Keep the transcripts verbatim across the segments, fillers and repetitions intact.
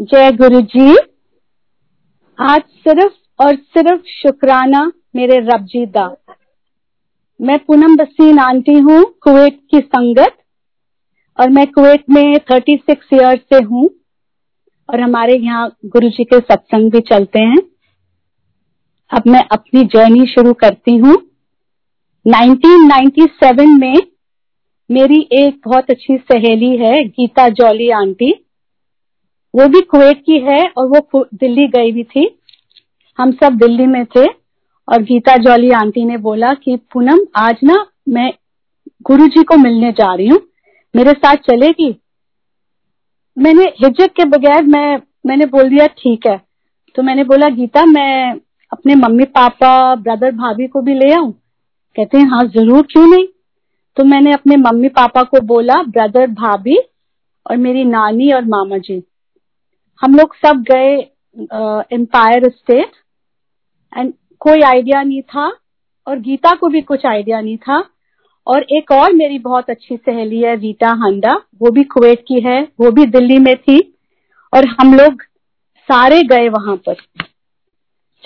जय गुरुजी। आज सिर्फ और सिर्फ शुक्राना मेरे रब जी दा। मैं पूनम बसीन आंटी हूँ कुवैत की संगत, और मैं कुवैत में छत्तीस इयर्स से हूँ और हमारे यहाँ गुरुजी के सत्संग भी चलते हैं। अब मैं अपनी जर्नी शुरू करती हूँ। उन्नीस सौ सत्तानवे में मेरी एक बहुत अच्छी सहेली है गीता जॉली आंटी, वो भी कुवैत की है और वो दिल्ली गई भी थी। हम सब दिल्ली में थे और गीता जॉली आंटी ने बोला कि पूनम आज ना मैं गुरुजी को मिलने जा रही हूँ, मेरे साथ चलेगी। मैंने हिचक के बगैर मैं मैंने बोल दिया ठीक है। तो मैंने बोला गीता मैं अपने मम्मी पापा ब्रदर भाभी को भी ले आऊं? कहते हैं हाँ जरूर क्यों नहीं। तो मैंने अपने मम्मी पापा को बोला, ब्रदर भाभी और मेरी नानी और मामा जी, हम लोग सब गए एम्पायर स्टेट। एंड कोई आइडिया नहीं था और गीता को भी कुछ आइडिया नहीं था। और एक और मेरी बहुत अच्छी सहेली है गीता हंडा, वो भी कुवैत की है, वो भी दिल्ली में थी और हम लोग सारे गए वहां पर।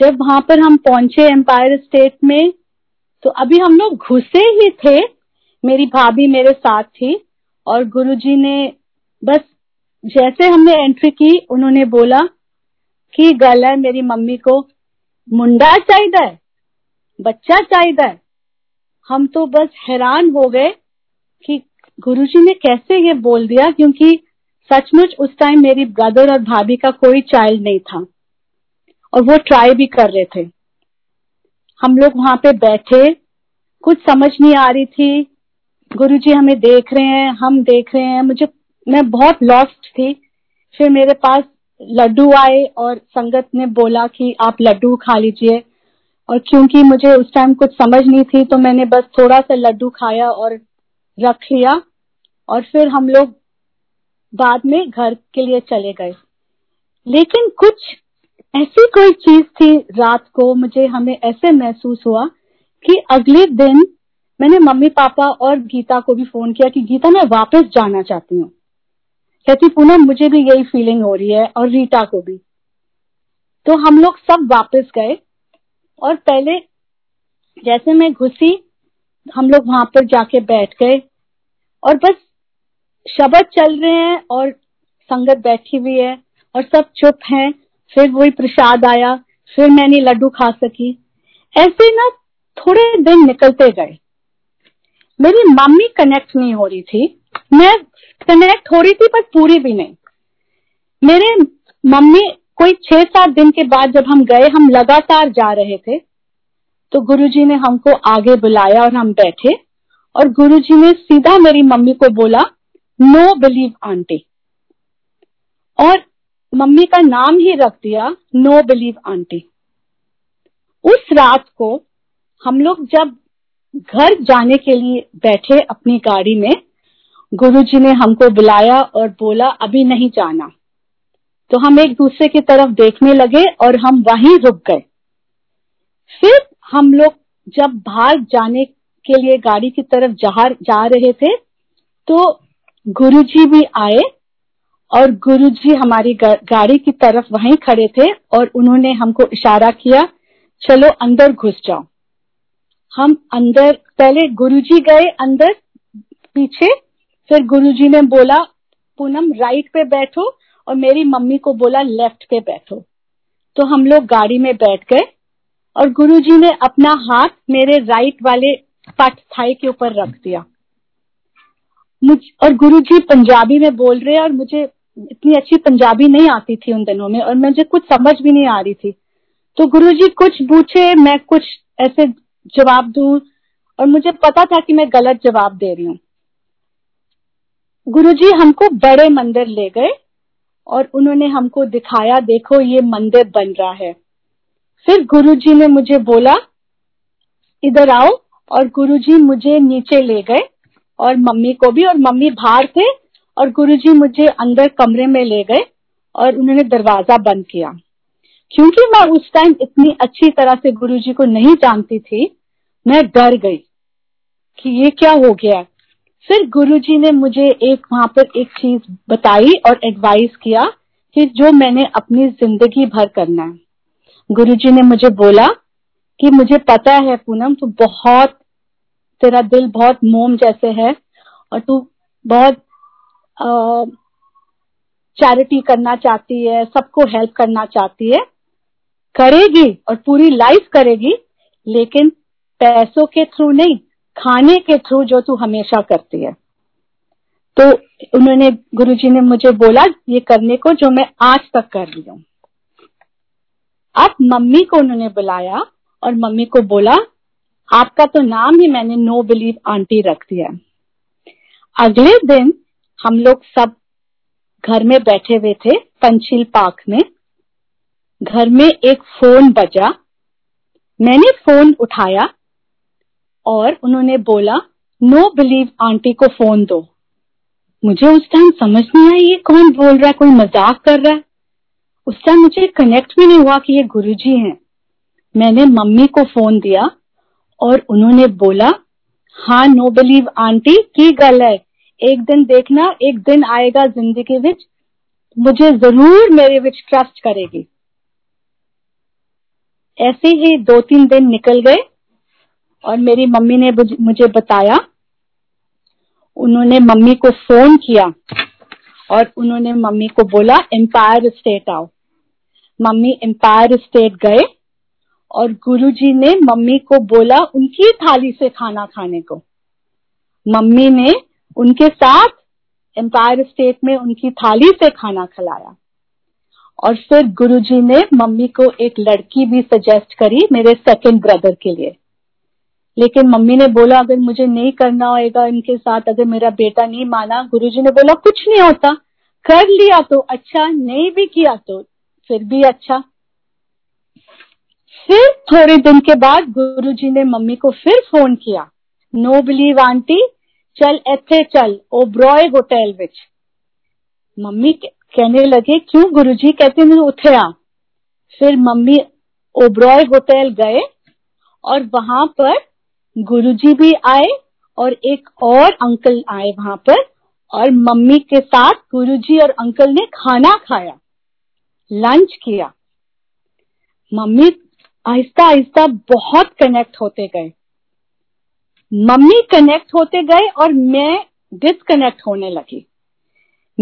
जब वहां पर हम पहुंचे एम्पायर स्टेट में तो अभी हम लोग घुसे ही थे, मेरी भाभी मेरे साथ थी और गुरुजी ने बस जैसे हमने एंट्री की उन्होंने बोला की गल है मेरी मम्मी को मुंडा चाहिदा है, बच्चा चाहिदा है। हम तो बस हैरान हो गए कि गुरुजी ने कैसे ये बोल दिया, क्योंकि सचमुच उस टाइम मेरी ब्रदर और भाभी का कोई चाइल्ड नहीं था और वो ट्राई भी कर रहे थे। हम लोग वहां पे बैठे, कुछ समझ नहीं आ रही थी। गुरुजी हमें देख रहे हैं, हम देख रहे हैं, मुझे मैं बहुत लॉस्ट थी। फिर मेरे पास लड्डू आए और संगत ने बोला कि आप लड्डू खा लीजिए, और क्योंकि मुझे उस टाइम कुछ समझ नहीं थी तो मैंने बस थोड़ा सा लड्डू खाया और रख लिया। और फिर हम लोग बाद में घर के लिए चले गए। लेकिन कुछ ऐसी कोई चीज थी, रात को मुझे हमें ऐसे महसूस हुआ कि अगले दिन मैंने मम्मी पापा और गीता को भी फोन किया कि गीता मैं वापस जाना चाहती हूँ। कहती पूनम मुझे भी यही फीलिंग हो रही है और रीटा को भी। तो हम लोग सब वापस गए और पहले जैसे मैं घुसी हम लोग वहां पर जाके बैठ गए और बस शब्द चल रहे हैं और संगत बैठी हुई है और सब चुप हैं। फिर वही प्रसाद आया, फिर मैंने लड्डू खा सकी। ऐसे ना थोड़े दिन निकलते गए। मेरी मम्मी कनेक्ट नहीं हो रही थी, मैं कनेक्ट हो रही थी पर पूरी भी नहीं। मेरे मम्मी कोई छह सात दिन के बाद जब हम गए, हम लगातार जा रहे थे तो गुरुजी ने हमको आगे बुलाया और हम बैठे और गुरुजी ने सीधा मेरी मम्मी को बोला नो बिलीव आंटी, और मम्मी का नाम ही रख दिया नो बिलीव आंटी। उस रात को हम लोग जब घर जाने के लिए बैठे अपनी गाड़ी में, गुरुजी ने हमको बुलाया और बोला अभी नहीं जाना। तो हम एक दूसरे की तरफ देखने लगे और हम वहीं रुक गए। फिर हम लोग जब बाहर जाने के लिए गाड़ी की तरफ जा रहे थे तो गुरुजी भी आए और गुरुजी हमारी गाड़ी की तरफ वहीं खड़े थे और उन्होंने हमको इशारा किया चलो अंदर घुस जाओ। हम अंदर, पहले गुरुजी गए अंदर पीछे, फिर गुरुजी ने बोला पूनम राइट पे बैठो और मेरी मम्मी को बोला लेफ्ट पे बैठो। तो हम लोग गाड़ी में बैठ गए और गुरुजी ने अपना हाथ मेरे राइट वाले पट थाई के ऊपर रख दिया। मुझ और गुरुजी पंजाबी में बोल रहे हैं और मुझे इतनी अच्छी पंजाबी नहीं आती थी उन दिनों में और मुझे कुछ समझ भी नहीं आ रही थी। तो गुरुजी कुछ पूछे, मैं कुछ ऐसे जवाब दूं और मुझे पता था कि मैं गलत जवाब दे रही हूँ। गुरुजी हमको बड़े मंदिर ले गए और उन्होंने हमको दिखाया देखो ये मंदिर बन रहा है। फिर गुरुजी ने मुझे बोला इधर आओ, और गुरुजी मुझे नीचे ले गए और मम्मी को भी, और मम्मी बाहर थे और गुरुजी मुझे अंदर कमरे में ले गए और उन्होंने दरवाजा बंद किया। क्योंकि मैं उस टाइम इतनी अच्छी तरह से गुरुजी को नहीं जानती थी, मैं डर गई कि ये क्या हो गया। फिर गुरुजी ने मुझे एक वहां पर एक चीज बताई और एडवाइस किया कि जो मैंने अपनी जिंदगी भर करना है। गुरुजी ने मुझे बोला कि मुझे पता है पूनम, तू बहुत, तेरा दिल बहुत मोम जैसे है और तू बहुत चैरिटी करना चाहती है, सबको हेल्प करना चाहती है, करेगी और पूरी लाइफ करेगी, लेकिन पैसों के थ्रू नहीं, खाने के थ्रू जो तू हमेशा करती है। तो उन्होंने, गुरुजी ने मुझे बोला ये करने को, जो मैं आज तक कर रही हूँ। अब मम्मी को उन्होंने बुलाया और मम्मी को बोला आपका तो नाम ही मैंने नो बिलीव आंटी रख दिया। अगले दिन हम लोग सब घर में बैठे हुए थे पंचशील पार्क में। घर में एक फोन बजा, मैंने फोन उठाया और उन्होंने बोला नो बिलीव आंटी को फोन दो। मुझे उस टाइम समझ नहीं आई ये कौन बोल रहा है, कोई मजाक कर रहा है। उस टाइम मुझे कनेक्ट भी नहीं हुआ कि ये गुरुजी हैं। मैंने मम्मी को फोन दिया और उन्होंने बोला हाँ नो बिलीव आंटी की गल है, एक दिन देखना, एक दिन आएगा जिंदगी विच मुझे जरूर मेरे विच ट्रस्ट करेगी। ऐसे ही दो तीन दिन निकल गए और मेरी मम्मी ने मुझे बताया, उन्होंने मम्मी को फोन किया और उन्होंने मम्मी को बोला एम्पायर स्टेट आओ। मम्मी एम्पायर स्टेट गए और गुरुजी ने मम्मी को बोला उनकी थाली से खाना खाने को। मम्मी ने उनके साथ एम्पायर स्टेट में उनकी थाली से खाना खिलाया। और फिर गुरुजी ने मम्मी को एक लड़की भी सजेस्ट करी मेरे सेकंड ब्रदर के लिए, लेकिन मम्मी ने बोला अगर मुझे नहीं करना होगा इनके साथ, अगर मेरा बेटा नहीं माना। गुरुजी ने बोला कुछ नहीं होता, कर लिया तो अच्छा, नहीं भी किया तो फिर भी अच्छा। फिर थोड़े दिन के बाद गुरुजी ने मम्मी को फिर फोन किया नो बिलीव आंटी चल एथे चल ओब्रॉय होटल विच। मम्मी कहने लगे क्यों गुरुजी कहते हैं उठे आ। फिर मम्मी ओब्रॉय होटल गए और वहां पर गुरुजी भी आए और एक और अंकल आए वहां पर, और मम्मी के साथ गुरुजी और अंकल ने खाना खाया, लंच किया। मम्मी आहिस्ता आहिस्ता बहुत कनेक्ट होते गए, मम्मी कनेक्ट होते गए और मैं डिस्कनेक्ट होने लगी।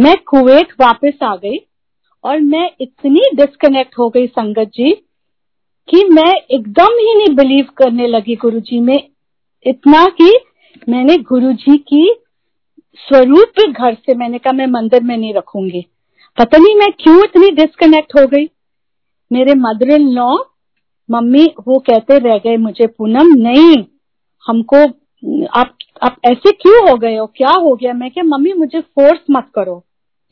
मैं कुवैत वापस आ गई और मैं इतनी डिस्कनेक्ट हो गई संगत जी कि मैं एकदम ही नहीं बिलीव करने लगी गुरुजी में, इतना कि मैंने गुरुजी की स्वरूप घर से मैंने कहा मैं मंदिर में नहीं रखूंगी। पता नहीं मैं क्यों इतनी डिस्कनेक्ट हो गई। मेरे मदर इन लॉ मम्मी वो कहते रह गए मुझे पूनम नहीं हमको आप आप ऐसे क्यों हो गए हो, क्या हो गया। मैं क्या मम्मी मुझे फोर्स मत करो,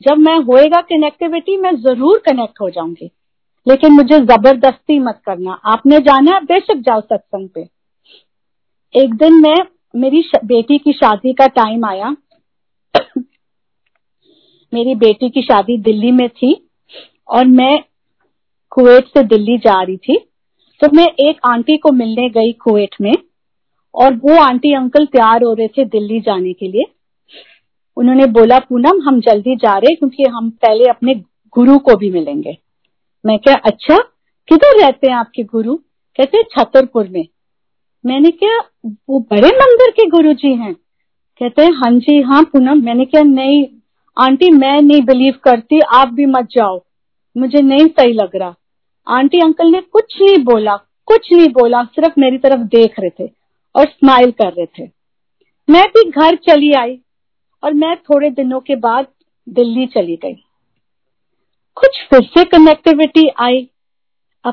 जब मैं होएगा कनेक्टिविटी मैं जरूर कनेक्ट हो जाऊंगी, लेकिन मुझे जबरदस्ती मत करना। आपने जाना है बेशक जाओ सत्संग पे। एक दिन मैं, मेरी बेटी की शादी का टाइम आया मेरी बेटी की शादी दिल्ली में थी और मैं कुवैत से दिल्ली जा रही थी, तो मैं एक आंटी को मिलने गई कुवैत में और वो आंटी अंकल तैयार हो रहे थे दिल्ली जाने के लिए। उन्होंने बोला पूनम हम जल्दी जा रहे क्योंकि हम पहले अपने गुरु को भी मिलेंगे। मैं क्या अच्छा, किधर रहते हैं आपके गुरु। कहते छतरपुर में। मैंने क्या वो बड़े मंदिर के गुरुजी हैं। कहते हैं हाँ जी हाँ पूनम। मैंने क्या नहीं आंटी मैं नहीं बिलीव करती, आप भी मत जाओ, मुझे नहीं सही लग रहा। आंटी अंकल ने कुछ नहीं बोला, कुछ नहीं बोला, सिर्फ मेरी तरफ देख रहे थे और स्माइल कर रहे थे। मैं भी घर चली आई और मैं थोड़े दिनों के बाद दिल्ली चली गई। कुछ फिर से कनेक्टिविटी आई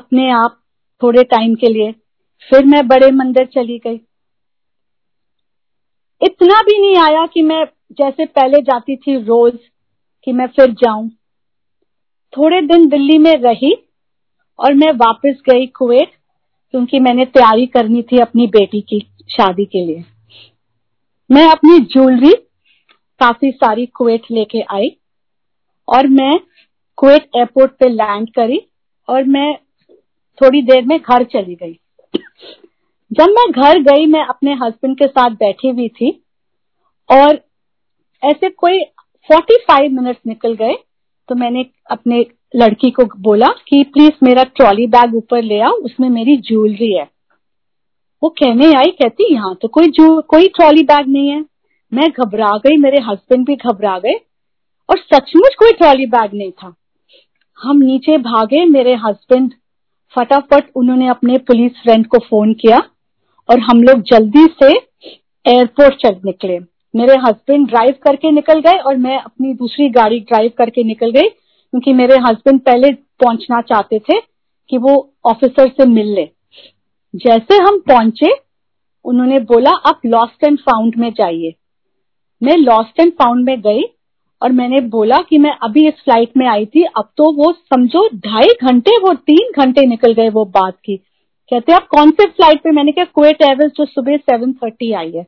अपने आप थोड़े टाइम के लिए। फिर मैं बड़े मंदिर चली गई। इतना भी नहीं आया कि मैं जैसे पहले जाती थी रोज कि मैं फिर जाऊं। थोड़े दिन दिल्ली में रही और मैं वापस गई कुवैत क्योंकि मैंने तैयारी करनी थी अपनी बेटी की शादी के लिए। मैं अपनी ज्वेलरी काफी सारी कुवैत लेके आई और मैं कुवैत एयरपोर्ट पे लैंड करी और मैं थोड़ी देर में घर चली गई। जब मैं घर गई मैं अपने हस्बैंड के साथ बैठी हुई थी और ऐसे कोई पैंतालीस मिनट्स निकल गए तो मैंने अपने लड़की को बोला कि प्लीज मेरा ट्रॉली बैग ऊपर ले आओ, उसमें मेरी ज्वेलरी है। वो कहने आई, कहती यहाँ तो कोई कोई ट्रॉली बैग नहीं है। मैं घबरा गई, मेरे हस्बैंड भी घबरा गए, और सचमुच कोई ट्रॉली बैग नहीं था। हम नीचे भागे, मेरे हस्बैंड फटाफट उन्होंने अपने पुलिस फ्रेंड को फोन किया और हम लोग जल्दी से एयरपोर्ट चल निकले। मेरे हस्बैंड ड्राइव करके निकल गए और मैं अपनी दूसरी गाड़ी ड्राइव करके निकल गई, क्योंकि मेरे हस्बैंड पहले पहुंचना चाहते थे कि वो ऑफिसर से मिल ले। जैसे हम पहुंचे उन्होंने बोला आप लॉस्ट एंड फाउंड में जाइए। मैं लॉस्ट एंड फाउंड में गई और मैंने बोला कि मैं अभी इस फ्लाइट में आई थी। अब तो वो समझो ढाई घंटे वो तीन घंटे निकल गए वो बात की। कहते आप कौन से फ्लाइट पे? मैंने कहा कुवेट एयरवेज जो सुबह सेवन थर्टी आई है।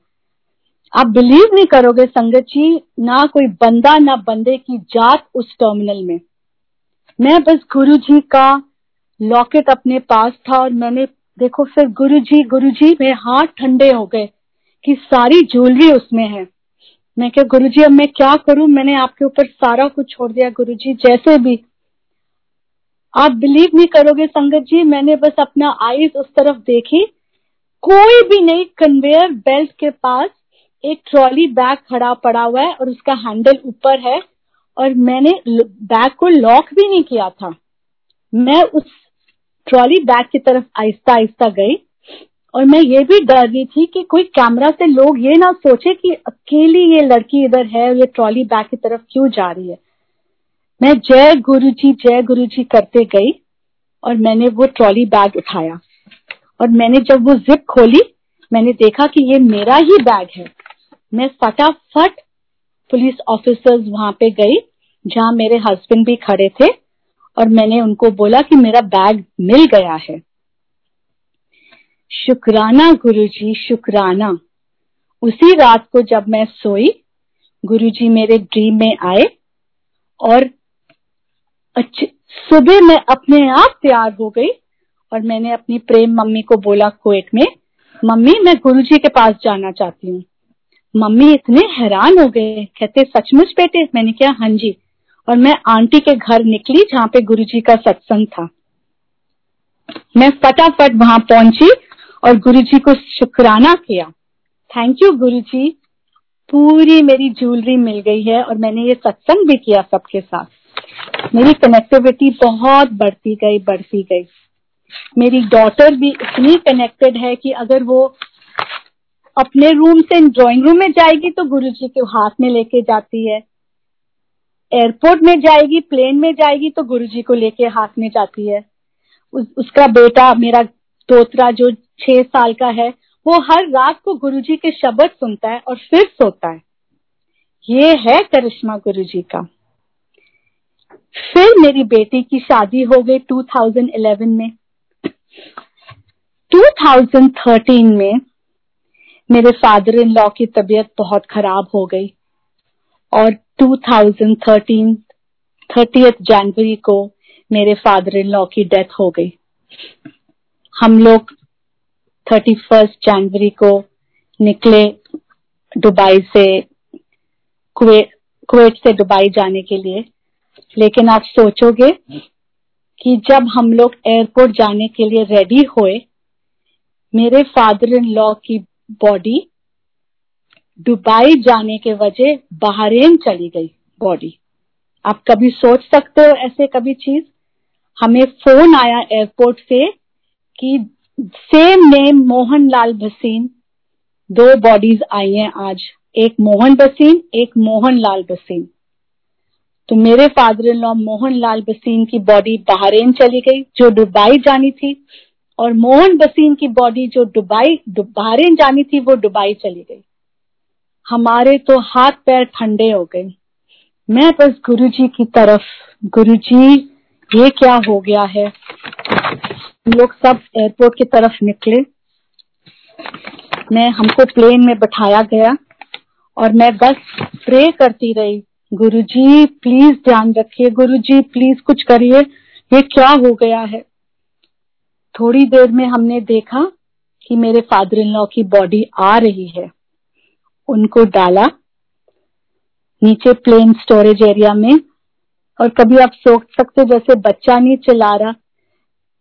आप बिलीव नहीं करोगे संगत जी, ना कोई बंदा ना बंदे की जात उस टर्मिनल में। मैं बस गुरु जी का लॉकेट अपने पास था और मैंने देखो फिर गुरु जी गुरु जी मेरे हाथ ठंडे हो गए कि सारी ज्वेलरी उसमें है। मैं क्या गुरुजी अब मैं क्या करूं, मैंने आपके ऊपर सारा कुछ छोड़ दिया गुरुजी, जैसे भी। आप बिलीव नहीं करोगे संगत जी, मैंने बस अपना आईज उस तरफ देखी, कोई भी नहीं। कन्वेयर बेल्ट के पास एक ट्रॉली बैग खड़ा पड़ा हुआ है और उसका हैंडल ऊपर है, और मैंने बैग को लॉक भी नहीं किया था। मैं उस ट्रॉली बैग की तरफ आहिस्ता आहिस्ता गई और मैं ये भी डर रही थी कि कोई कैमरा से लोग ये ना सोचे कि अकेली ये लड़की इधर है और ये ट्रॉली बैग की तरफ क्यों जा रही है। मैं जय गुरुजी जय गुरुजी करते गई और मैंने वो ट्रॉली बैग उठाया और मैंने जब वो जिप खोली मैंने देखा कि ये मेरा ही बैग है। मैं फटाफट पुलिस ऑफिसर्स वहां पे गई जहाँ मेरे हस्बैंड भी खड़े थे और मैंने उनको बोला कि मेरा बैग मिल गया है। शुक्राना गुरुजी शुक्राना। उसी रात को जब मैं सोई गुरुजी मेरे ड्रीम में आए और सुबह मैं अपने आप तैयार हो गई और मैंने अपनी प्रेम मम्मी को बोला कोएट में, मम्मी मैं गुरुजी के पास जाना चाहती हूँ। मम्मी इतने हैरान हो गए, कहते सचमुच बेटे? मैंने कहा हाँ जी। और मैं आंटी के घर निकली जहाँ पे गुरुजी का सत्संग था। मैं फटाफट वहां पहुंची और गुरुजी को शुक्राना किया, थैंक यू गुरुजी, पूरी मेरी ज्वेलरी मिल गई है। और मैंने ये सत्संग भी किया सबके साथ। मेरी कनेक्टिविटी बहुत बढ़ती गई बढ़ती गई। मेरी डॉटर भी इतनी कनेक्टेड है कि अगर वो अपने रूम से ड्राइंग रूम में जाएगी तो गुरुजी के हाथ में लेके जाती है, एयरपोर्ट में जाएगी प्लेन में जाएगी तो गुरुजी को लेके हाथ में जाती है। उस, उसका बेटा मेरा दोतरा जो छह साल का है वो हर रात को गुरुजी के शब्द सुनता है और फिर सोता है। ये है करिश्मा गुरुजी का। फिर मेरी बेटी की शादी हो गई दो हज़ार ग्यारह में। दो हज़ार तेरह में मेरे फादर इन लॉ की तबीयत बहुत खराब हो गई और दो हज़ार तेरह तीस जनवरी को मेरे फादर इन लॉ की डेथ हो गई। हम लोग थर्टी फर्स्ट जनवरी को निकले दुबई से, कुवेत कुवेत से दुबई जाने के लिए। लेकिन आप सोचोगे कि जब हम लोग एयरपोर्ट जाने के लिए रेडी हुए मेरे फादर इन लॉ की बॉडी दुबई जाने के वजह बहरीन चली गई बॉडी। आप कभी सोच सकते हो ऐसे कभी चीज? हमें फोन आया एयरपोर्ट से कि सेम नेम मोहनलाल बसीन, दो बॉडीज आई हैं आज, एक मोहन बसीन एक मोहनलाल बसीन। तो मेरे फादर इन लॉ मोहनलाल बसीन की बॉडी बहरीन चली गई जो दुबई जानी थी, और मोहन बसीन की बॉडी जो दुबई बहरीन जानी थी वो दुबई चली गई। हमारे तो हाथ पैर ठंडे हो गए। मैं बस गुरुजी की तरफ, गुरुजी ये क्या हो गया है। हम लोग सब एयरपोर्ट की तरफ निकले, मैं हमको प्लेन में बैठाया गया और मैं बस प्रे करती रही, गुरुजी प्लीज ध्यान रखिए, गुरुजी प्लीज कुछ करिए, ये क्या हो गया है। थोड़ी देर में हमने देखा कि मेरे फादर इन लॉ की बॉडी आ रही है। उनको डाला नीचे प्लेन स्टोरेज एरिया में और कभी आप सोच सकते हो जैसे बच्चा नहीं चिल्ला रहा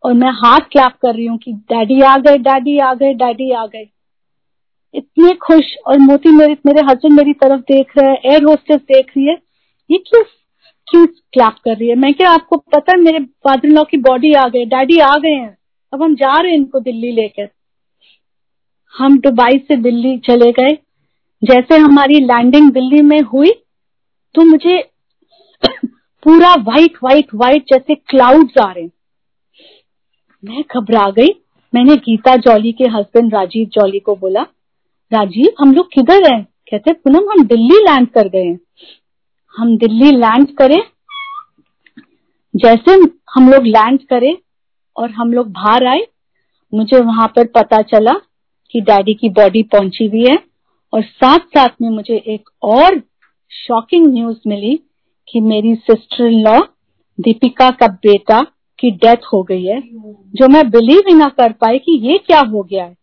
और मैं हाथ क्लैप कर रही हूँ कि डैडी आ गए, डैडी आ गए, डैडी आ गए, इतने खुश। और मोती मेरे मेरे हस्बैंड मेरी तरफ देख रहे हैं, एयर होस्टेस देख रही है ये क्यों क्यों क्लैप कर रही है। मैं क्या आपको पता है मेरे फादर इन लॉ की बॉडी आ गए, डैडी आ गए हैं, अब हम जा रहे हैं इनको दिल्ली लेकर। हम दुबई से दिल्ली चले गए। जैसे हमारी लैंडिंग दिल्ली में हुई तो मुझे पूरा वाइट वाइट वाइट जैसे क्लाउड्स आ रहे, मैं घबरा गई। मैंने गीता जॉली के हस्बैंड राजीव जॉली को बोला, राजीव हम लोग किधर हैं? कहते हैं पूनम हम दिल्ली लैंड कर गए हैं। हम दिल्ली लैंड करे, जैसे हम लोग लैंड करे और हम लोग बाहर आए, मुझे वहां पर पता चला कि डैडी की बॉडी पहुंची हुई है। और साथ साथ में मुझे एक और शॉकिंग न्यूज मिली कि मेरी सिस्टर इन लॉ दीपिका का बेटा की डेथ हो गई है, जो मैं बिलीव ही ना कर पाई कि ये क्या हो गया है।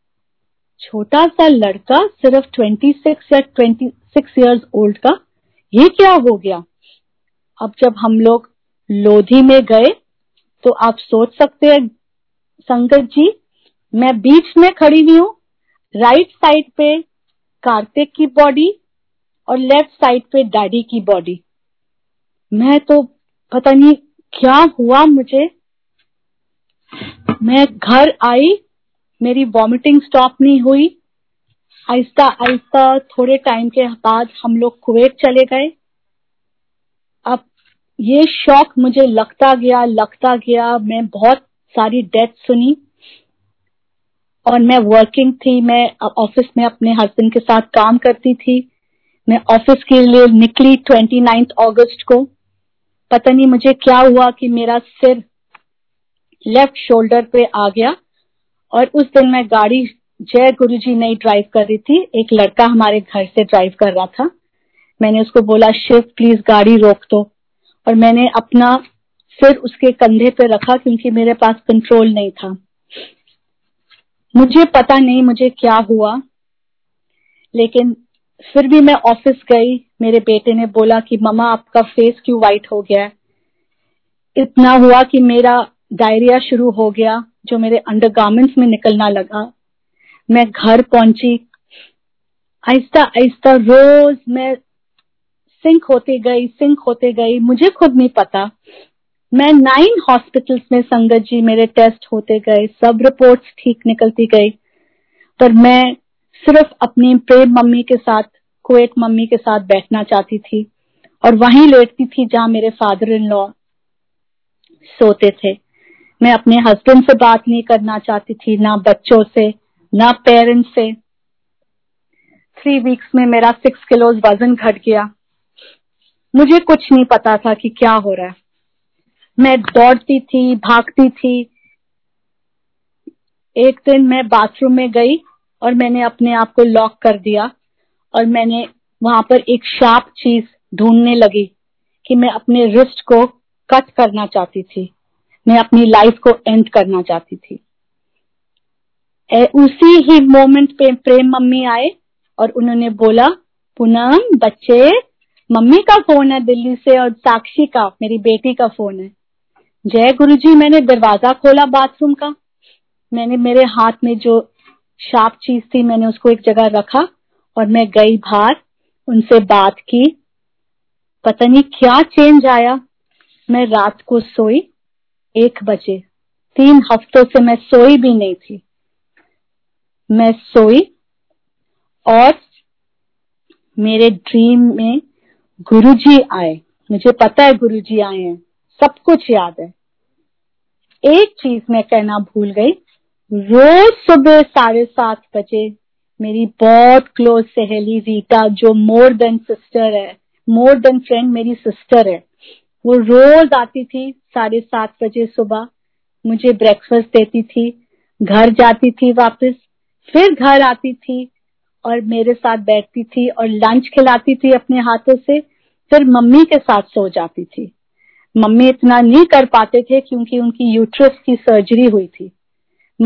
छोटा सा लड़का सिर्फ छब्बीस या छब्बीस इयर्स ओल्ड का, ये क्या हो गया। अब जब हम लोग लोधी में गए तो आप सोच सकते हैं संगत जी, मैं बीच में खड़ी हुई हूँ, राइट साइड पे कार्तिक की बॉडी और लेफ्ट साइड पे डैडी की बॉडी। मैं तो पता नहीं क्या हुआ मुझे, मैं घर आई, मेरी वॉमिटिंग स्टॉप नहीं हुई। आहिस्ता आहिस्ता थोड़े टाइम के बाद हम लोग कुवैत चले गए। अब ये शॉक मुझे लगता गया लगता गया, मैं बहुत सारी डेथ सुनी और मैं वर्किंग थी, मैं ऑफिस में अपने हस्बैंड के साथ काम करती थी। मैं ऑफिस के लिए निकली उनतीस अगस्त को, पता नहीं मुझे क्या हुआ कि मेरा सिर लेफ्ट शोल्डर पे आ गया। और उस दिन मैं गाड़ी जय गुरुजी नहीं ड्राइव कर रही थी, एक लड़का हमारे घर से ड्राइव कर रहा था। मैंने उसको बोला शिव प्लीज गाड़ी रोक दो, और मैंने अपना सिर उसके कंधे पे रखा क्योंकि मेरे पास कंट्रोल नहीं था। मुझे पता नहीं मुझे क्या हुआ, लेकिन फिर भी मैं ऑफिस गई। मेरे बेटे ने बोला कि मम्मा आपका फेस क्यों व्हाइट हो गया है। इतना हुआ कि मेरा डायरिया शुरू हो गया जो मेरे अंडरगार्मेंट्स में निकलना लगा। मैं घर पहुंची, आहिस्ता आहिस्ता रोज मैं सिंक होते गई सिंक होते गई मुझे खुद नहीं पता। मैं नाइन हॉस्पिटल्स में संगत जी मेरे टेस्ट होते गए, सब रिपोर्ट्स ठीक निकलती गई, पर मैं सिर्फ अपनी प्रेम मम्मी के साथ, कुवैत मम्मी के साथ बैठना चाहती थी और वहीं लेटती थी जहां मेरे फादर इन लॉ सोते थे। मैं अपने हस्बैंड से बात नहीं करना चाहती थी, ना बच्चों से, ना पेरेंट्स से। थ्री वीक्स में मेरा सिक्स किलोज वजन घट गया। मुझे कुछ नहीं पता था कि क्या हो रहा है। मैं दौड़ती थी, भागती थी। एक दिन मैं बाथरूम में गई और मैंने अपने आप को लॉक कर दिया और मैंने वहां पर एक शार्प चीज ढूंढने लगी कि मैं अपने रिस्ट को कट करना चाहती थी, मैं अपनी लाइफ को एंड करना चाहती थी। ए, उसी ही मोमेंट पे प्रेम मम्मी आए और उन्होंने बोला पूनम बच्चे मम्मी का फोन है दिल्ली से और साक्षी का, मेरी बेटी का फोन है। जय गुरुजी मैंने दरवाजा खोला बाथरूम का, मैंने मेरे हाथ में जो शार्प चीज थी मैंने उसको एक जगह रखा और मैं गई बाहर, उनसे बात की। पता नहीं क्या चेंज आया। मैं रात को सोई एक बजे, तीन हफ्तों से मैं सोई भी नहीं थी। मैं सोई और मेरे ड्रीम में गुरुजी आए, मुझे पता है गुरुजी आए हैं, सब कुछ याद है। एक चीज मैं कहना भूल गई, रोज सुबह साढ़े सात बजे मेरी बहुत क्लोज सहेली रीटा, जो मोर देन सिस्टर है, मोर देन फ्रेंड, मेरी सिस्टर है, वो रोज आती थी साढ़े सात बजे सुबह, मुझे ब्रेकफास्ट देती थी, घर जाती थी वापस, फिर घर आती थी और मेरे साथ बैठती थी और लंच खिलाती थी अपने हाथों से, फिर मम्मी के साथ सो जाती थी। मम्मी इतना नहीं कर पाते थे क्योंकि उनकी यूट्रस की सर्जरी हुई थी।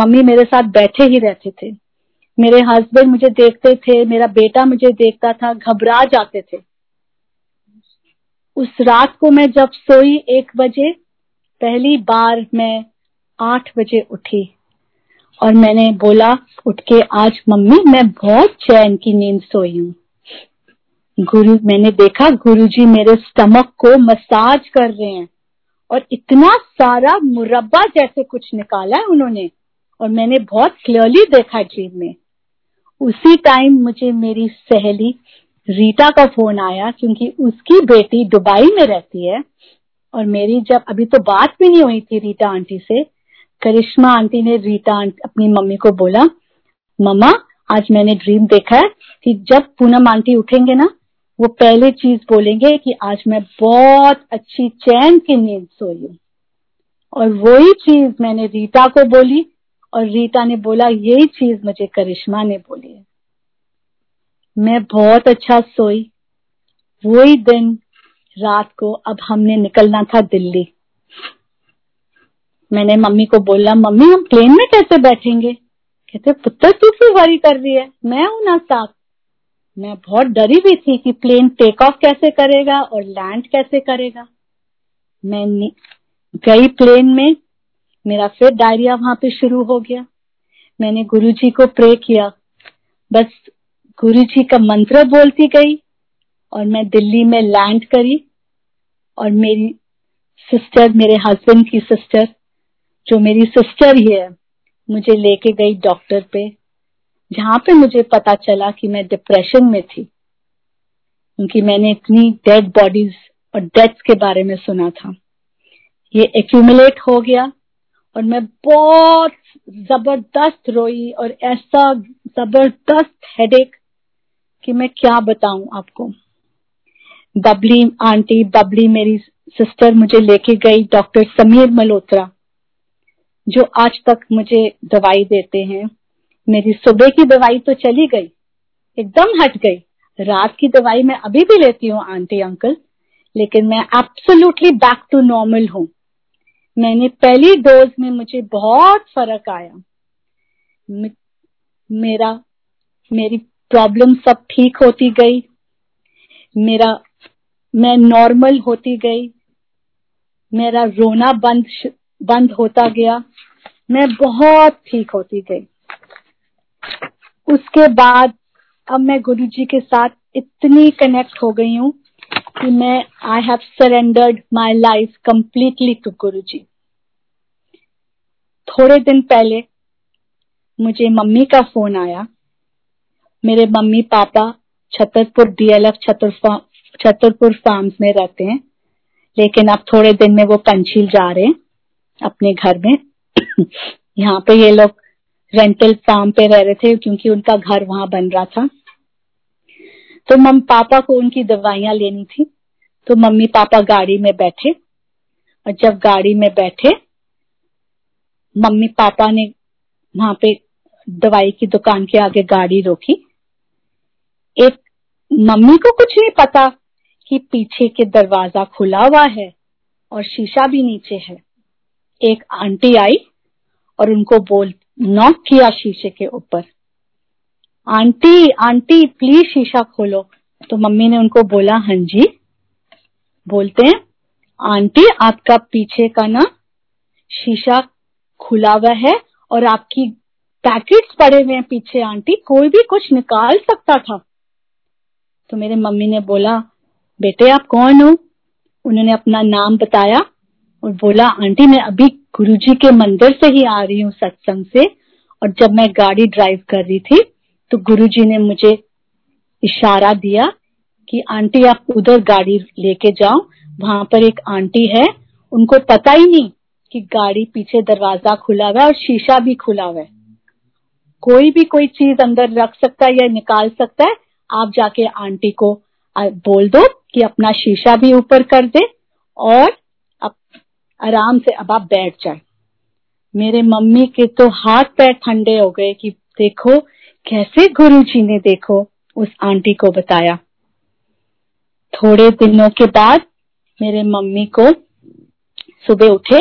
मम्मी मेरे साथ बैठे ही रहते थे। मेरे हस्बैंड मुझे देखते थे, मेरा बेटा मुझे देखता था, घबरा जाते थे। उस रात को मैं जब सोई एक बजे, पहली बार मैं आठ बजे उठी और मैंने बोला उठ के, आज मम्मी मैं बहुत चैन की नींद सोई हूँ। गुरु मैंने देखा गुरुजी मेरे स्टमक को मसाज कर रहे हैं और इतना सारा मुरब्बा जैसे कुछ निकाला है उन्होंने, और मैंने बहुत क्लियरली देखा ड्रीम में। उसी टाइम मुझे मेरी सहेली रीटा का फोन आया, क्योंकि उसकी बेटी दुबई में रहती है और मेरी जब अभी तो बात भी नहीं हुई थी रीटा आंटी से। करिश्मा आंटी ने रीटा अपनी मम्मी को बोला, मम्मा आज मैंने ड्रीम देखा है कि जब पूनम आंटी उठेंगे ना, वो पहले चीज बोलेंगे कि आज मैं बहुत अच्छी चैन की नींद सोई हूँ। और वही चीज मैंने रीटा को बोली और रीटा ने बोला यही चीज मुझे करिश्मा ने बोली है। मैं बहुत अच्छा सोई। वही दिन रात को अब हमने निकलना था दिल्ली। मैंने मम्मी को बोला, मम्मी हम प्लेन में कैसे बैठेंगे? कहते पुत्र तू क्यों वरी कर रही है, मैं हूं ना साथ। मैं बहुत डरी भी थी कि प्लेन टेक ऑफ कैसे करेगा और लैंड कैसे करेगा। मैं गई प्लेन में, मेरा फिर डायरिया वहां पे शुरू हो गया। मैंने गुरुजी को प्रे किया, बस गुरुजी का मंत्र बोलती गई और मैं दिल्ली में लैंड करी। और मेरी सिस्टर, मेरे हस्बैंड की सिस्टर जो मेरी सिस्टर ही है, मुझे लेके गई डॉक्टर पे, जहां पे मुझे पता चला कि मैं डिप्रेशन में थी, क्योंकि मैंने इतनी डेड बॉडीज और डेथ्स के बारे में सुना था। ये एक्यूमुलेट हो गया और मैं बहुत जबरदस्त रोई और ऐसा जबरदस्त हेडेक कि मैं क्या बताऊं आपको। बबली आंटी, बबली मेरी सिस्टर मुझे लेके गई डॉक्टर समीर मल्होत्रा, जो आज तक मुझे दवाई देते हैं। मेरी सुबह की दवाई तो चली गई, एकदम हट गई। रात की दवाई मैं अभी भी लेती हूँ आंटी अंकल, लेकिन मैं एब्सोल्युटली बैक टू नॉर्मल हूँ। मैंने पहली डोज में मुझे बहुत फर्क आया। मेरा मेरी प्रॉब्लम सब ठीक होती गई, मेरा मैं नॉर्मल होती गई, मेरा रोना बंद बंद होता गया, मैं बहुत ठीक होती गई। उसके बाद अब मैं गुरुजी के साथ इतनी कनेक्ट हो गई हूँ कि मैं I have surrendered my life completely to Guruji. थोड़े दिन पहले मुझे मम्मी का फोन आया। मेरे mummy papa Chhatarpur DLF Chhatarpur farms में रहते हैं, लेकिन अब थोड़े दिन में वो पंचशील जा रहे हैं अपने घर में। यहाँ पे ये लोग रेंटल फार्म पे रह रहे थे क्योंकि उनका घर वहां बन रहा था। तो मम्मी पापा को उनकी दवाइयां लेनी थी, तो मम्मी पापा गाड़ी में बैठे और जब गाड़ी में बैठे, मम्मी पापा ने वहां पे दवाई की दुकान के आगे गाड़ी रोकी। एक मम्मी को कुछ नहीं पता कि पीछे के दरवाजा खुला हुआ है और शीशा भी नीचे है। एक आंटी आई और उनको बोल नॉक किया शीशे के ऊपर, आंटी आंटी प्लीज शीशा खोलो। तो मम्मी ने उनको बोला हाँ जी। बोलते हैं आंटी आपका पीछे का ना शीशा खुला हुआ है और आपकी पैकेट्स पड़े हुए हैं पीछे आंटी, कोई भी कुछ निकाल सकता था। तो मेरे मम्मी ने बोला बेटे आप कौन हो? उन्होंने अपना नाम बताया और बोला आंटी मैं अभी गुरुजी के मंदिर से ही आ रही हूँ सत्संग से, और जब मैं गाड़ी ड्राइव कर रही थी तो गुरुजी ने मुझे इशारा दिया कि आंटी आप उधर गाड़ी लेके जाओ, वहां पर एक आंटी है, उनको पता ही नहीं कि गाड़ी पीछे दरवाजा खुला हुआ है और शीशा भी खुला हुआ है, कोई भी कोई चीज अंदर रख सकता है या निकाल सकता है। आप जाके आंटी को बोल दो कि अपना शीशा भी ऊपर कर दे और आराम से अब आप बैठ जाए। मेरे मम्मी के तो हाथ पैर ठंडे हो गए कि देखो कैसे गुरुजी ने देखो उस आंटी को बताया। थोड़े दिनों के बाद मेरे मम्मी को सुबह उठे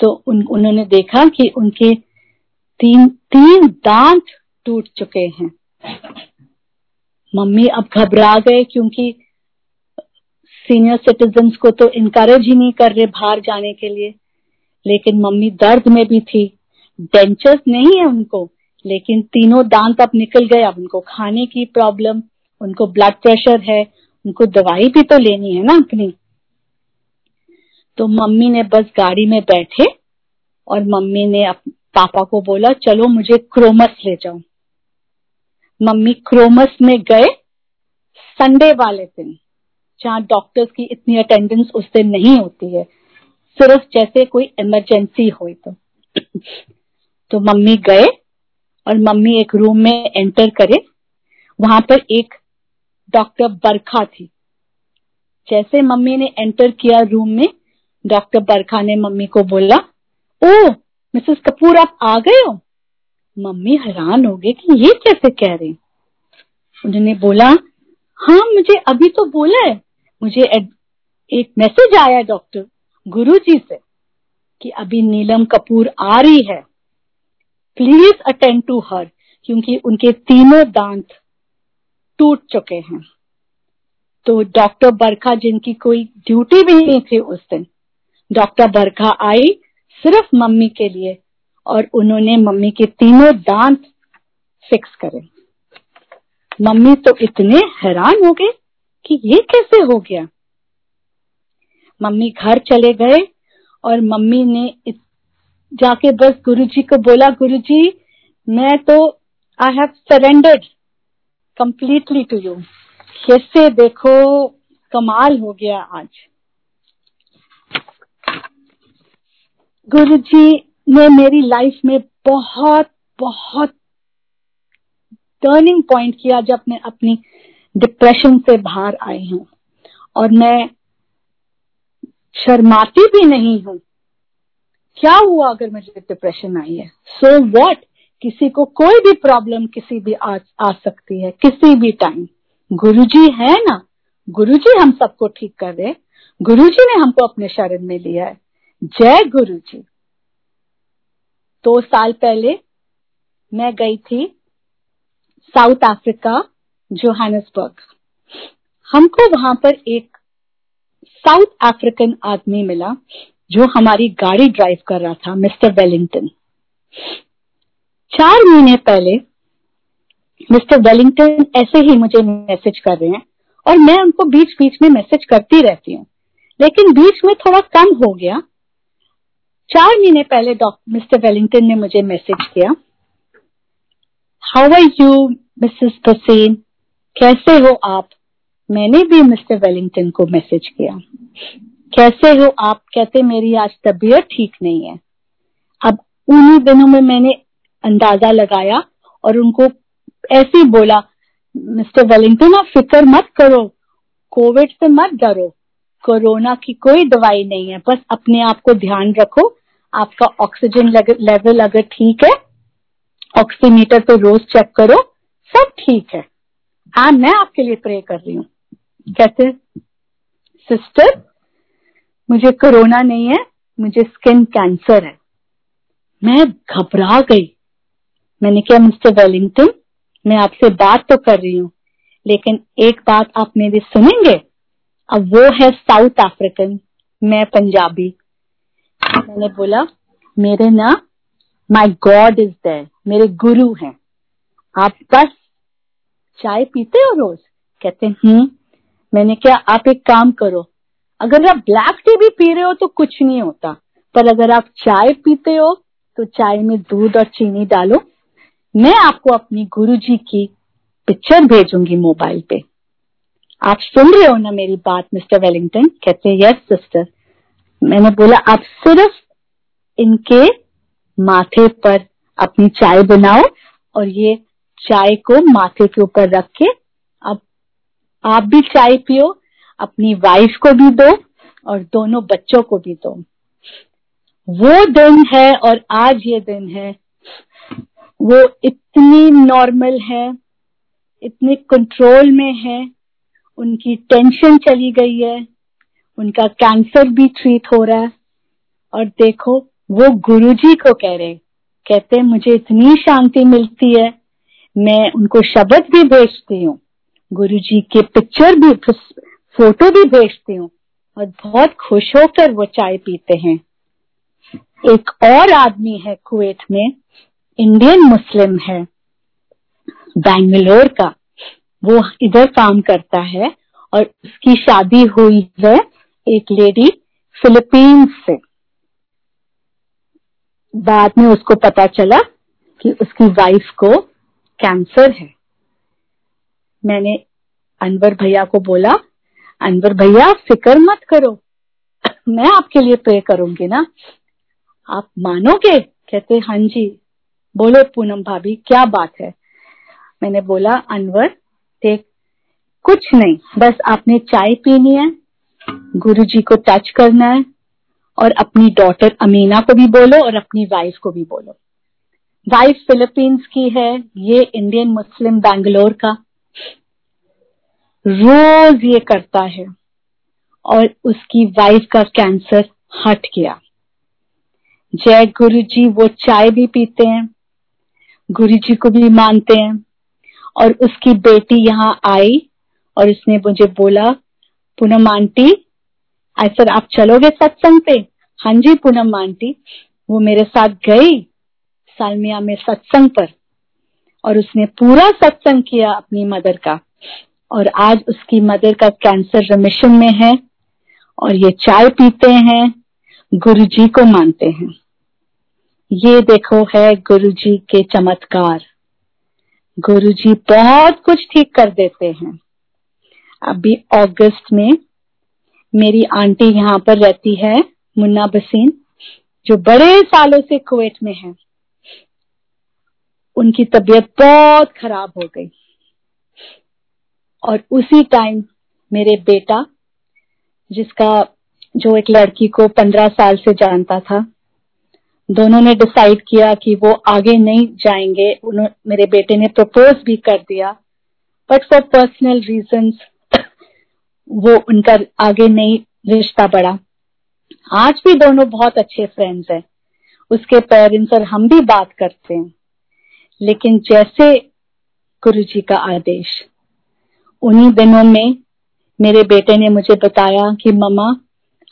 तो उन, उन्होंने देखा कि उनके तीन तीन दांत टूट चुके हैं। मम्मी अब घबरा गए क्योंकि सीनियर सिटीजन्स को तो इनकरेज ही नहीं कर रहे बाहर जाने के लिए। लेकिन मम्मी दर्द में भी थी, डेंचर्स नहीं है उनको लेकिन तीनों दांत अब निकल गए, अब उनको खाने की प्रॉब्लम, उनको ब्लड प्रेशर है, उनको दवाई भी तो लेनी है ना अपनी। तो मम्मी ने बस गाड़ी में बैठे और मम्मी ने पापा को बोला चलो मुझे क्रोमस ले जाओ। मम्मी क्रोमस में गए संडे वाले दिन, जहाँ डॉक्टर्स की इतनी अटेंडेंस उस दिन नहीं होती है, सिर्फ जैसे कोई इमरजेंसी हो तो तो मम्मी गए और मम्मी एक रूम में एंटर करे, वहां पर एक डॉक्टर बरखा थी। जैसे मम्मी ने एंटर किया रूम में, डॉक्टर बरखा ने मम्मी को बोला ओ मिसेस कपूर आप आ गए हो। मम्मी हैरान हो गई कि ये कैसे कह रही। उन्होंने बोला हाँ मुझे अभी तो बोला है, मुझे एक मैसेज आया डॉक्टर गुरुजी से कि अभी नीलम कपूर आ रही है, प्लीज अटेंड टू हर क्योंकि उनके तीनों दांत टूट चुके हैं। तो डॉक्टर बरखा जिनकी कोई ड्यूटी भी नहीं थी उस दिन, डॉक्टर बरखा आई सिर्फ मम्मी के लिए और उन्होंने मम्मी के तीनों दांत फिक्स करे। मम्मी तो इतने हैरान हो गए कि ये कैसे हो गया। मम्मी घर चले गए और मम्मी ने जाके बस गुरुजी को बोला गुरुजी मैं तो I have surrendered completely to you. कैसे देखो कमाल हो गया आज। गुरुजी ने मेरी लाइफ में बहुत बहुत टर्निंग पॉइंट किया जब मैं अपनी डिप्रेशन से बाहर आई हूँ और मैं शर्माती भी नहीं हूँ। क्या हुआ अगर मुझे डिप्रेशन आई है, सो व्हाट, किसी को कोई भी प्रॉब्लम किसी भी आ, आ सकती है किसी भी टाइम। गुरुजी है ना, गुरुजी हम सबको ठीक कर रहे, गुरुजी ने हमको अपने शरण में लिया है, जय गुरुजी। दो साल पहले मैं गई थी साउथ अफ्रीका जोहान्सबर्ग। हमको वहां पर एक साउथ अफ्रीकन आदमी मिला जो हमारी गाड़ी ड्राइव कर रहा था, मिस्टर वेलिंगटन। चार महीने पहले मिस्टर वेलिंगटन ऐसे ही मुझे मैसेज कर रहे हैं और मैं उनको बीच बीच में मैसेज करती रहती हूँ लेकिन बीच में थोड़ा कम हो गया। चार महीने पहले डॉक्टर मिस्टर वेलिंगटन ने मुझे मैसेज किया, हाउ आर यू मिसेस बसेन, कैसे हो आप। मैंने भी मिस्टर वेलिंगटन को मैसेज किया कैसे हो आप, कहते मेरी आज तबीयत ठीक नहीं है। अब उन्हीं दिनों में मैंने अंदाजा लगाया और उनको ऐसे बोला मिस्टर वेलिंगटन आप फिक्र मत करो, कोविड से मत डरो, कोरोना की कोई दवाई नहीं है, बस अपने आप को ध्यान रखो, आपका ऑक्सीजन लेवल अगर ठीक है ऑक्सीमीटर पे रोज चेक करो, सब ठीक है। हाँ मैं आपके लिए प्रे कर रही हूँ। कहते सिस्टर मुझे कोरोना नहीं है, मुझे स्किन कैंसर है। मैं घबरा गई। मैंने कहा मिस्टर वेलिंगटन मैं आपसे बात तो कर रही हूँ लेकिन एक बात आप मेरी सुनेंगे। अब वो है साउथ अफ्रीकन, मैं पंजाबी। मैंने बोला मेरे ना माय गॉड इज देयर, मेरे गुरु हैं। आप बस चाय पीते हो रोज, कहते हूँ। मैंने कहा आप एक काम करो, अगर आप ब्लैक टी भी पी रहे हो तो कुछ नहीं होता, पर अगर आप चाय पीते हो तो चाय में दूध और चीनी डालो। मैं आपको अपनी गुरुजी की पिक्चर भेजूंगी मोबाइल पे, आप सुन रहे हो ना मेरी बात मिस्टर वेलिंगटन, कहते यस सिस्टर। मैंने बोला आप सिर्फ इनके माथे पर अपनी चाय बनाओ और ये चाय को माथे के ऊपर रख के अब आप भी चाय पियो, अपनी वाइफ को भी दो और दोनों बच्चों को भी दो। वो दिन है और आज ये दिन है। वो इतनी नॉर्मल है, इतने कंट्रोल में है, उनकी टेंशन चली गई है, उनका कैंसर भी ट्रीट हो रहा है। और देखो वो गुरुजी को कह रहे, कहते मुझे इतनी शांति मिलती है। मैं उनको शब्द भी भेजती हूँ, गुरुजी के पिक्चर भी फोटो भी भेजती हूँ और बहुत खुश होकर वो चाय पीते हैं। एक और आदमी है कुवैत में, इंडियन मुस्लिम है, बेंगलोर का, वो इधर काम करता है और उसकी शादी हुई है एक लेडी फिलीपींस से। बाद में उसको पता चला कि उसकी वाइफ को कैंसर है। मैंने अनवर भैया को बोला, अनवर भैया फिक्र मत करो, मैं आपके लिए प्रे करूंगी ना, आप मानोगे? कहते हाँ जी। बोलो पूनम भाभी क्या बात है? मैंने बोला अनवर देख कुछ नहीं, बस आपने चाय पीनी है, गुरुजी को टच करना है और अपनी डॉटर अमीना को भी बोलो और अपनी वाइफ को भी बोलो। वाइफ फिलीपींस की है, ये इंडियन मुस्लिम बेंगलोर का, रोज ये करता है और उसकी वाइफ का कैंसर हट गया। जय गुरुजी, वो चाय भी पीते हैं, गुरुजी को भी मानते हैं। और उसकी बेटी यहाँ आई और इसने मुझे बोला पूनम आंटी, आई सर आप चलोगे सत्संग पे? हाँ जी पूनम आंटी। वो मेरे साथ गई सालमिया में सत्संग पर और उसने पूरा सत्संग किया अपनी मदर का और आज उसकी मदर का कैंसर रिमिशन में है और ये चाय पीते हैं, गुरुजी को मानते हैं। ये देखो है गुरुजी के चमत्कार, गुरुजी बहुत कुछ ठीक कर देते हैं। अभी अगस्त में मेरी आंटी यहाँ पर रहती है मुन्ना बसीन, जो बड़े सालों से कुवैत में है, उनकी तबीयत बहुत खराब हो गई और उसी टाइम मेरे बेटा, जिसका जो एक लड़की को पंद्रह साल से जानता था, दोनों ने डिसाइड किया कि वो आगे नहीं जाएंगे। उन्होंने, मेरे बेटे ने प्रपोज भी कर दिया बट फॉर पर्सनल रीजंस वो उनका आगे नहीं रिश्ता बढ़ा। आज भी दोनों बहुत अच्छे फ्रेंड्स हैं, उसके पेरेंट्स और हम भी बात करते हैं, लेकिन जैसे गुरुजी का आदेश। उन्हीं दिनों में मेरे बेटे ने मुझे बताया कि मम्मा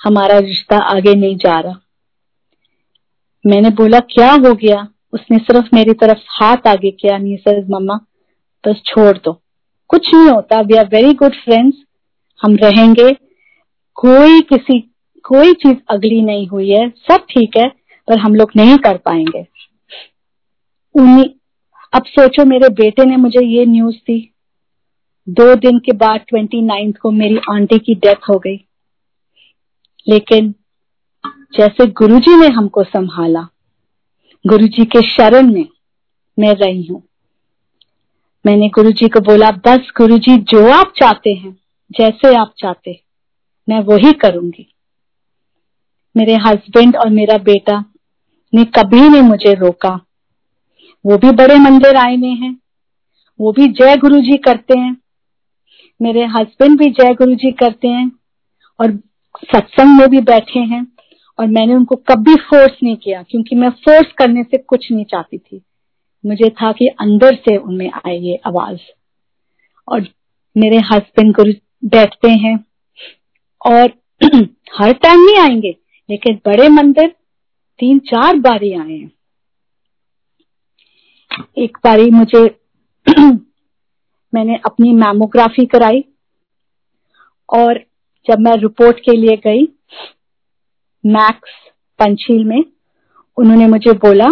हमारा रिश्ता आगे नहीं जा रहा। मैंने बोला क्या हो गया? उसने सिर्फ मेरी तरफ हाथ आगे किया, नहीं सर मम्मा बस छोड़ दो, कुछ नहीं होता, we are very good friends, हम रहेंगे, कोई किसी कोई चीज अगली नहीं हुई है, सब ठीक है, पर हम लोग नहीं कर पाएंगे। उन्हीं, अब सोचो मेरे बेटे ने मुझे ये न्यूज दी, दो दिन के बाद ट्वेंटी नाइन्थ को मेरी आंटी की डेथ हो गई। लेकिन जैसे गुरुजी ने हमको संभाला, गुरुजी के शरण में मैं रही हूँ। मैंने गुरुजी को बोला बस गुरुजी जो आप चाहते हैं, जैसे आप चाहते, मैं वही करूंगी। मेरे हस्बैंड और मेरा बेटा ने कभी नहीं मुझे रोका, वो भी बड़े मंदिर आए हुए हैं, वो भी जय गुरुजी करते हैं, मेरे हस्बैंड भी जय गुरुजी करते हैं और सत्संग में भी बैठे हैं और मैंने उनको कभी फोर्स नहीं किया, क्योंकि मैं फोर्स करने से कुछ नहीं चाहती थी। मुझे था कि अंदर से उनमें आए ये आवाज। और मेरे हस्बैंड गुरु बैठते हैं और हर टाइम नहीं आएंगे, लेकिन बड़े मंदिर तीन चार बारी आए हैं। एक बारी मुझे मैंने अपनी मैमोग्राफी कराई और जब मैं रिपोर्ट के लिए गई मैक्स पंचशील में, उन्होंने मुझे बोला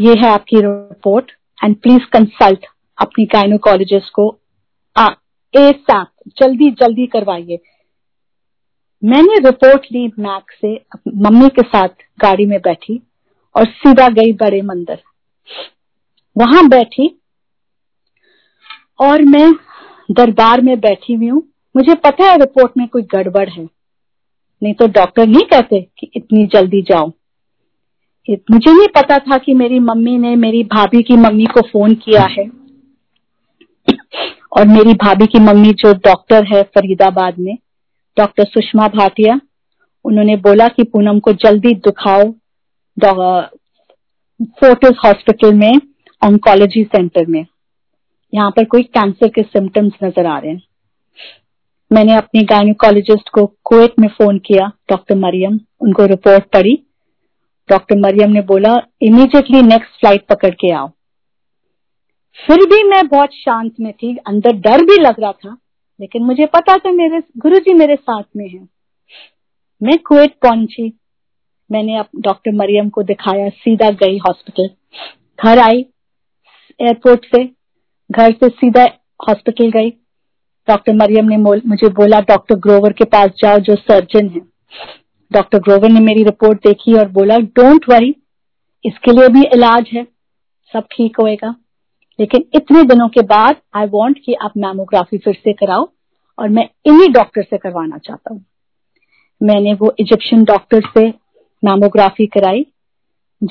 ये है आपकी रिपोर्ट एंड प्लीज कंसल्ट अपनी गायनोकोलॉजिस्ट को एसएपी, जल्दी जल्दी करवाइए। मैंने रिपोर्ट ली मैक्स से, मम्मी के साथ गाड़ी में बैठी और सीधा गई बड़े मंदिर। वहां बैठी और मैं दरबार में बैठी हुई हूँ, मुझे पता है रिपोर्ट में कोई गड़बड़ है, नहीं तो डॉक्टर नहीं कहते कि इतनी जल्दी जाओ। मुझे नहीं पता था कि मेरी मम्मी ने मेरी भाभी की मम्मी को फोन किया है और मेरी भाभी की मम्मी जो डॉक्टर है फरीदाबाद में, डॉक्टर सुषमा भाटिया, उन्होंने बोला कि पूनम को जल्दी दिखाओ फोर्टिस हॉस्पिटल में ऑन्कोलॉजी सेंटर में, यहाँ पर कोई कैंसर के सिम्टम्स नजर आ रहे हैं। मैंने अपने गायनोकोलॉजिस्ट को कुवैत में फोन किया, डॉक्टर मरियम, उनको रिपोर्ट पड़ी। डॉक्टर मरियम ने बोला इमीडिएटली नेक्स्ट फ्लाइट पकड़ के आओ। फिर भी मैं बहुत शांत में थी, अंदर डर भी लग रहा था, लेकिन मुझे पता था मेरे गुरुजी मेरे साथ में हैं। मैं कुवैत पहुंची, मैंने डॉक्टर मरियम को दिखाया, सीधा गई हॉस्पिटल, घर आई एयरपोर्ट से, घर से सीधा हॉस्पिटल गई। डॉक्टर मरियम ने मुझे बोला डॉक्टर ग्रोवर के पास जाओ जो सर्जन है। डॉक्टर ग्रोवर ने मेरी रिपोर्ट देखी और बोला डोंट वरी, इसके लिए भी इलाज है, सब ठीक होएगा, लेकिन इतने दिनों के बाद आई वांट कि आप मैमोग्राफी फिर से कराओ और मैं इन्हीं डॉक्टर से करवाना चाहता हूँ। मैंने वो इजिप्शियन डॉक्टर से मैमोग्राफी कराई।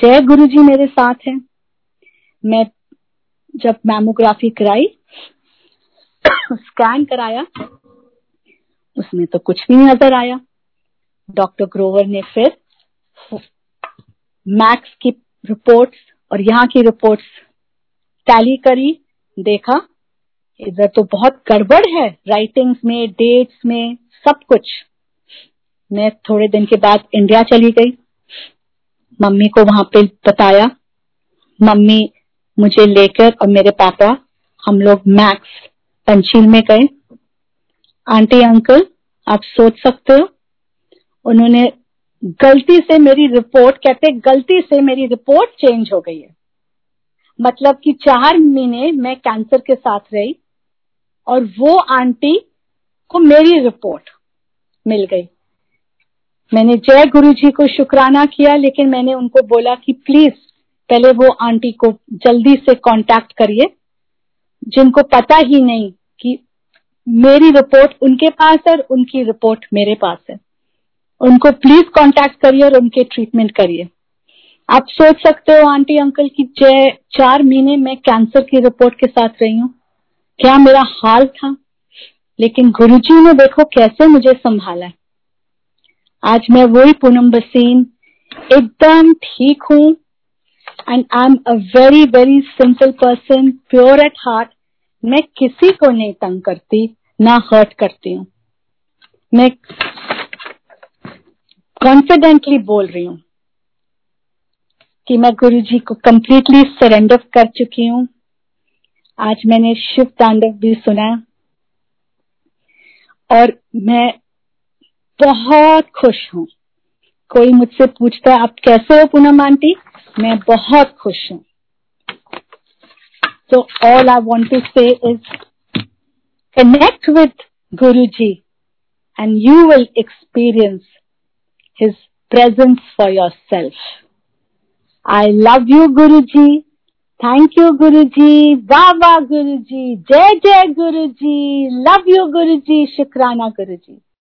जय गुरुजी मेरे साथ हैं। मैं जब मैमोग्राफी कराई, स्कैन कराया, उसमें तो कुछ भी नहीं नजर आया। डॉक्टर ग्रोवर ने फिर मैक्स की रिपोर्ट्स और यहाँ की रिपोर्ट्स टैली करी, देखा इधर तो बहुत गड़बड़ है, राइटिंग्स में, डेट्स में, सब कुछ। मैं थोड़े दिन के बाद इंडिया चली गई, मम्मी को वहां पे बताया। मम्मी मुझे लेकर और मेरे पापा, हम लोग मैक्स पंचशील में गए। आंटी अंकल आप सोच सकते हो, उन्होंने गलती से मेरी रिपोर्ट, कहते गलती से मेरी रिपोर्ट चेंज हो गई है। मतलब कि चार महीने मैं कैंसर के साथ रही और वो आंटी को मेरी रिपोर्ट मिल गई। मैंने जय गुरुजी को शुक्राना किया, लेकिन मैंने उनको बोला कि प्लीज पहले वो आंटी को जल्दी से कांटेक्ट करिए, जिनको पता ही नहीं कि मेरी रिपोर्ट उनके पास है और उनकी रिपोर्ट मेरे पास है, उनको प्लीज कांटेक्ट करिए और उनके ट्रीटमेंट करिए। आप सोच सकते हो आंटी अंकल की जय, चार महीने मैं कैंसर की रिपोर्ट के साथ रही हूँ, क्या मेरा हाल था, लेकिन गुरुजी ने देखो कैसे मुझे संभाला है। आज मैं वही पूनम बसीन, एकदम ठीक हूँ, and I am a very very simple person, pure at heart. मैं किसी को नहीं तंग करती, ना हर्ट करती हूँ, मैं कॉन्फिडेंटली बोल रही हूँ कि मैं गुरुजी को कंप्लीटली सरेंडर कर चुकी हूँ। आज मैंने शिव तांडव भी सुना और मैं बहुत खुश हूँ। कोई मुझसे पूछता है आप कैसे हो पूनम आंटी, मैं बहुत खुश हूँ। So all I want to say is connect with Guruji and you will experience His presence for yourself. I love you, Guruji. Thank you, Guruji. Baba, Guruji. Jai Jai, Guruji. Love you, Guruji. Shukrana, Guruji.